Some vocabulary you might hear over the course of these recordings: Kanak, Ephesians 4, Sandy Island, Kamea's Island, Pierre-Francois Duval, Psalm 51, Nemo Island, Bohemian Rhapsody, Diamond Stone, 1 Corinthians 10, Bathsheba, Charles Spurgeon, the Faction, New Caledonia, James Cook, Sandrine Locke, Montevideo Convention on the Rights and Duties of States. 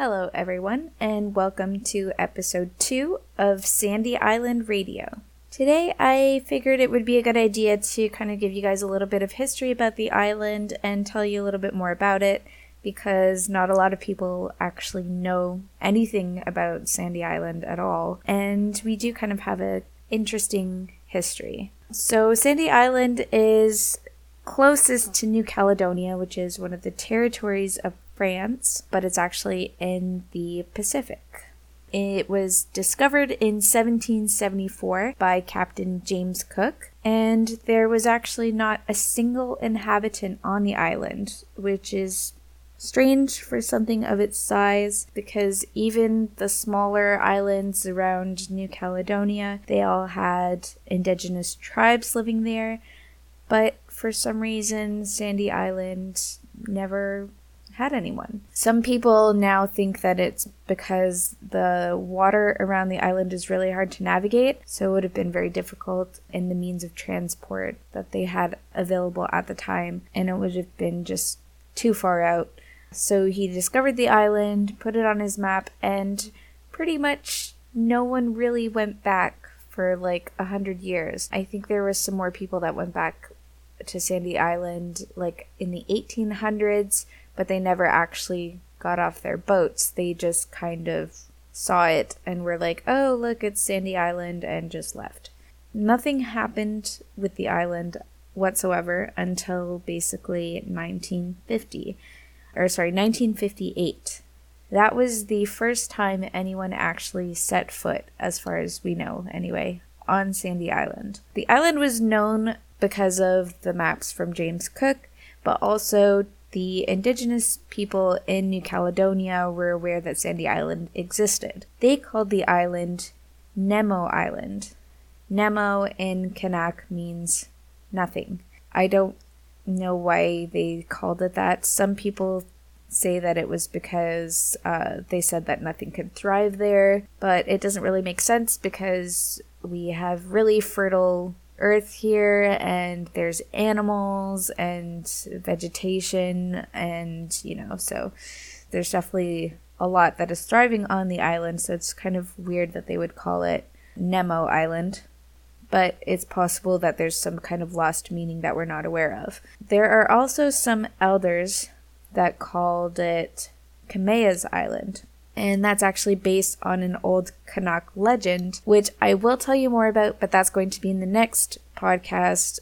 Hello, everyone, and welcome to episode 2 of Sandy Island Radio. Today, I figured it would be a good idea to kind of give you guys a little bit of history about the island and tell you a little bit more about it, because not a lot of people actually know anything about Sandy Island at all, and we do kind of have an interesting history. So, Sandy Island is closest to New Caledonia, which is one of the territories of France, but it's actually in the Pacific. It was discovered in 1774 by Captain James Cook, and there was actually not a single inhabitant on the island, which is strange for something of its size, because even the smaller islands around New Caledonia, they all had indigenous tribes living there, but for some reason Sandy Island never had anyone. Some people now think that it's because the water around the island is really hard to navigate, so it would have been very difficult in the means of transport that they had available at the time, and it would have been just too far out. So he discovered the island, put it on his map, and pretty much no one really went back for like 100 years. I think there were some more people that went back to Sandy Island like in the 1800s, but they never actually got off their boats. They just kind of saw it and were like, oh, look, it's Sandy Island, and just left. Nothing happened with the island whatsoever until basically 1958. That was the first time anyone actually set foot, as far as we know anyway, on Sandy Island. The island was known because of the maps from James Cook, but also the indigenous people in New Caledonia were aware that Sandy Island existed. They called the island Nemo Island. Nemo in Kanak means nothing. I don't know why they called it that. Some people say that it was because they said that nothing could thrive there, but it doesn't really make sense because we have really fertile earth here, and there's animals and vegetation, and so there's definitely a lot that is thriving on the island, so it's kind of weird that they would call it Nemo Island, but it's possible that there's some kind of lost meaning that we're not aware of. There are also some elders that called it Kamea's Island, and that's actually based on an old Kanak legend, which I will tell you more about, but that's going to be in the next podcast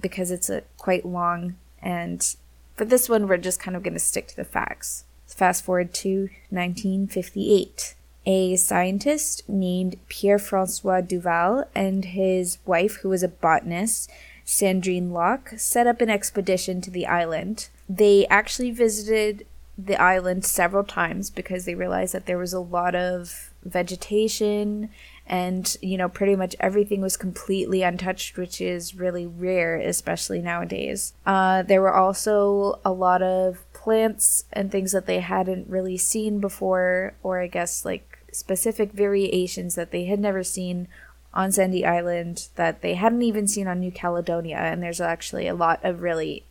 because it's quite long. And for this one, we're just kind of going to stick to the facts. Fast forward to 1958. A scientist named Pierre-Francois Duval and his wife, who was a botanist, Sandrine Locke, set up an expedition to the island. They actually visited the island several times because they realized that there was a lot of vegetation and, pretty much everything was completely untouched, which is really rare, especially nowadays. There were also a lot of plants and things that they hadn't really seen before, or I guess like specific variations that they had never seen on Sandy Island that they hadn't even seen on New Caledonia. And there's actually a lot of really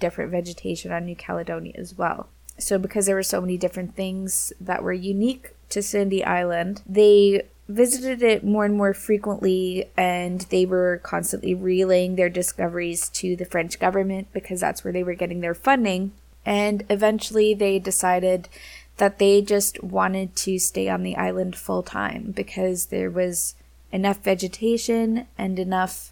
different vegetation on New Caledonia as well. So because there were so many different things that were unique to Sandy Island, they visited it more and more frequently, and they were constantly relaying their discoveries to the French government because that's where they were getting their funding. And eventually they decided that they just wanted to stay on the island full time because there was enough vegetation and enough,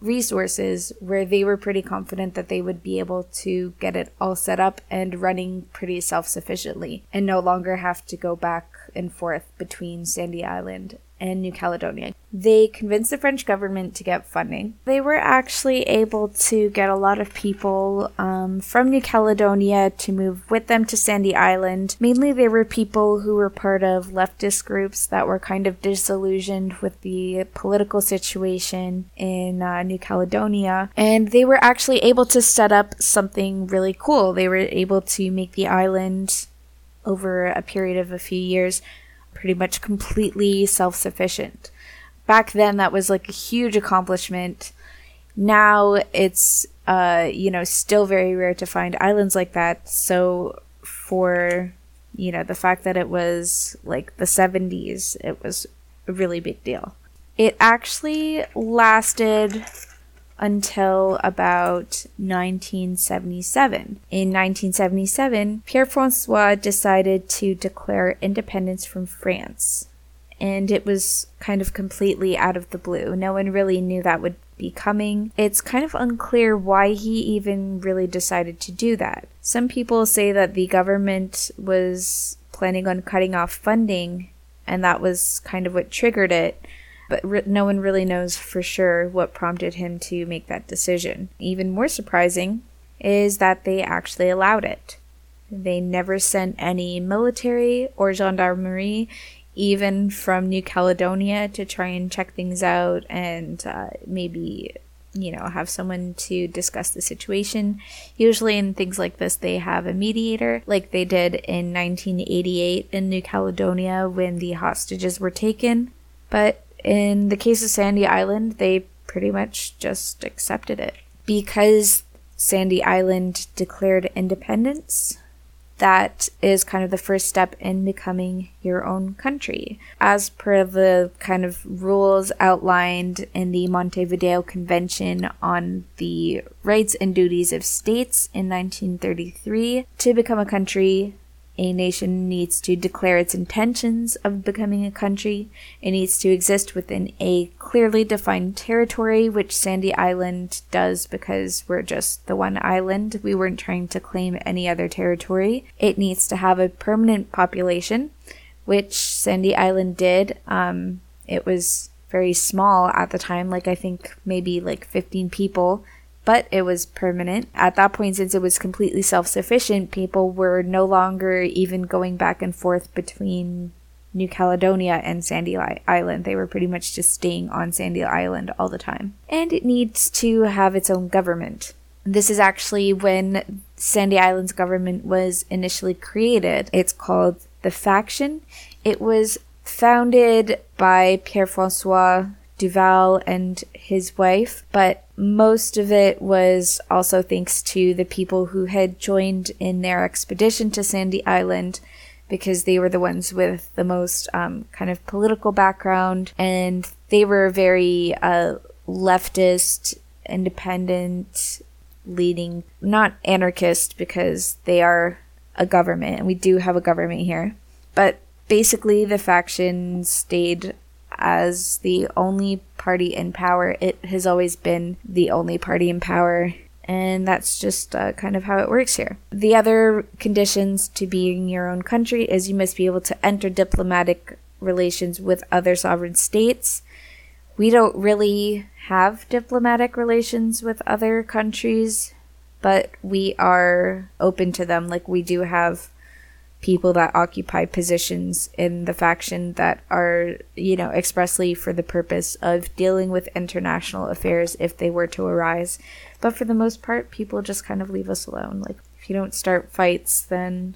resources where they were pretty confident that they would be able to get it all set up and running pretty self-sufficiently and no longer have to go back and forth between Sandy Island and New Caledonia. They convinced the French government to get funding. They were actually able to get a lot of people from New Caledonia to move with them to Sandy Island. Mainly they were people who were part of leftist groups that were kind of disillusioned with the political situation in New Caledonia. And they were actually able to set up something really cool. They were able to make the island, over a period of a few years, pretty much completely self-sufficient. Back then, that was like a huge accomplishment. Now it's, still very rare to find islands like that. So for you know, the fact that it was like the 70s, it was a really big deal. It actually lasted until about 1977. In 1977, Pierre-Francois decided to declare independence from France. And it was kind of completely out of the blue. No one really knew that would be coming. It's kind of unclear why he even really decided to do that. Some people say that the government was planning on cutting off funding, and that was kind of what triggered it. But no one really knows for sure what prompted him to make that decision. Even more surprising is that they actually allowed it. They never sent any military or gendarmerie, even from New Caledonia, to try and check things out and maybe, you know, have someone to discuss the situation. Usually in things like this, they have a mediator, like they did in 1988 in New Caledonia when the hostages were taken. But in the case of Sandy Island, they pretty much just accepted it. Because Sandy Island declared independence, that is kind of the first step in becoming your own country. As per the kind of rules outlined in the Montevideo Convention on the Rights and Duties of States in 1933, to become a country, a nation needs to declare its intentions of becoming a country. It needs to exist within a clearly defined territory, which Sandy Island does because we're just the one island. We weren't trying to claim any other territory. It needs to have a permanent population, which Sandy Island did. It was very small at the time, like I think maybe like 15 people. But it was permanent. At that point, since it was completely self-sufficient, people were no longer even going back and forth between New Caledonia and Sandy Island. They were pretty much just staying on Sandy Island all the time. And it needs to have its own government. This is actually when Sandy Island's government was initially created. It's called the Faction. It was founded by Pierre-Francois Duval and his wife, but most of it was also thanks to the people who had joined in their expedition to Sandy Island, because they were the ones with the most kind of political background, and they were very leftist, independent, leading, not anarchist, because they are a government, and we do have a government here. But basically, the Faction stayed as the only party in power. It has always been the only party in power, and that's just kind of how it works here. The other conditions to being your own country is you must be able to enter diplomatic relations with other sovereign states. We don't really have diplomatic relations with other countries, but we are open to them. Like, we do have people that occupy positions in the Faction that are, you know, expressly for the purpose of dealing with international affairs if they were to arise. But for the most part, people just kind of leave us alone. Like, if you don't start fights, then,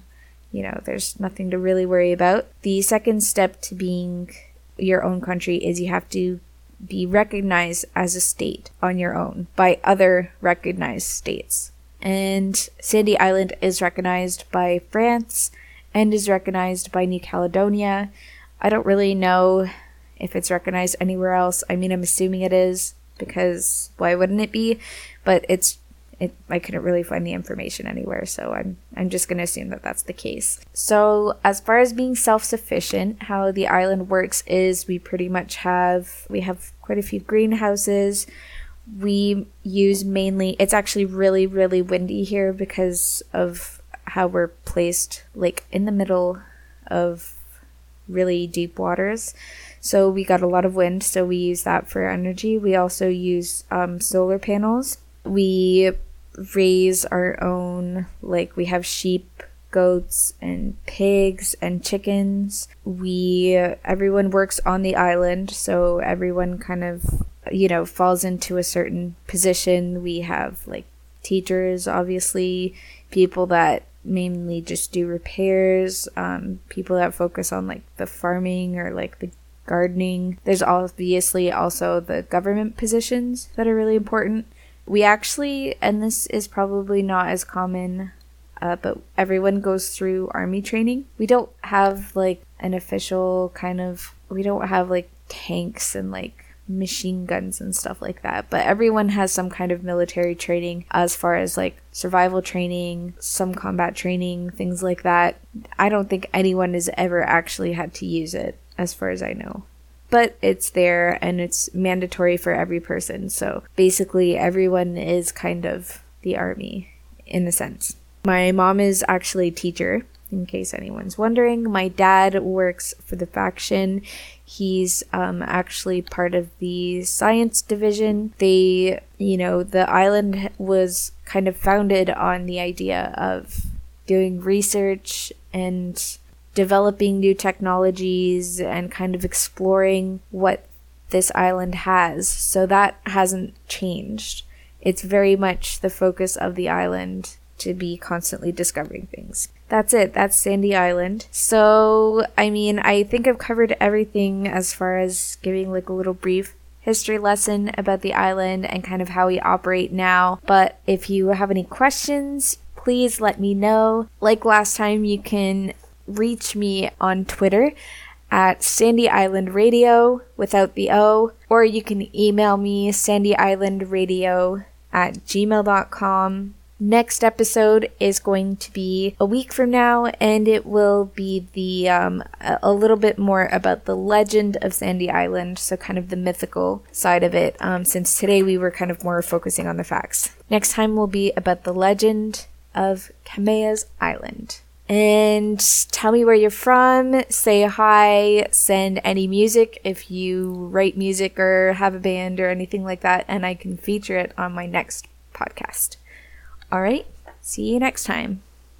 you know, there's nothing to really worry about. The second step to being your own country is you have to be recognized as a state on your own by other recognized states. And Sandy Island is recognized by France and is recognized by New Caledonia. I don't really know if it's recognized anywhere else. I mean, I'm assuming it is, because why wouldn't it be? But I couldn't really find the information anywhere, so I'm just going to assume that that's the case. So as far as being self-sufficient, how the island works is we have quite a few greenhouses. We use mainly, it's actually really, really windy here because of how we're placed, like, in the middle of really deep waters. So we got a lot of wind, so we use that for energy. We also use solar panels. We raise our own, like, we have sheep, goats, and pigs, and chickens. Everyone works on the island, so everyone kind of, you know, falls into a certain position. We have, like, teachers, obviously, people that mainly just do repairs, people that focus on, like, the farming or, like, the gardening. There's obviously also the government positions that are really important. We actually, and this is probably not as common but everyone goes through army training. We don't have like an official kind of, we don't have like tanks and like machine guns and stuff like that, but everyone has some kind of military training as far as like survival training, some combat training, things like that. I don't think anyone has ever actually had to use it as far as I know, but it's there and it's mandatory for every person. So basically everyone is kind of the army in a sense. My mom is actually a teacher, in case anyone's wondering. My dad works for the Faction. He's actually part of the science division. They, you know, the island was kind of founded on the idea of doing research and developing new technologies and kind of exploring what this island has. So that hasn't changed. It's very much the focus of the island to be constantly discovering things. That's it. That's Sandy Island. So, I mean, I think I've covered everything as far as giving like a little brief history lesson about the island and kind of how we operate now. But if you have any questions, please let me know. Like last time, you can reach me on Twitter at Sandy Island Radio without the O, or you can email me sandyislandradio@gmail.com. Next episode is going to be a week from now, and it will be the a little bit more about the legend of Sandy Island, so kind of the mythical side of it, since today we were kind of more focusing on the facts. Next time will be about the legend of Kamea's Island. And tell me where you're from, say hi, send any music if you write music or have a band or anything like that, and I can feature it on my next podcast. All right, see you next time.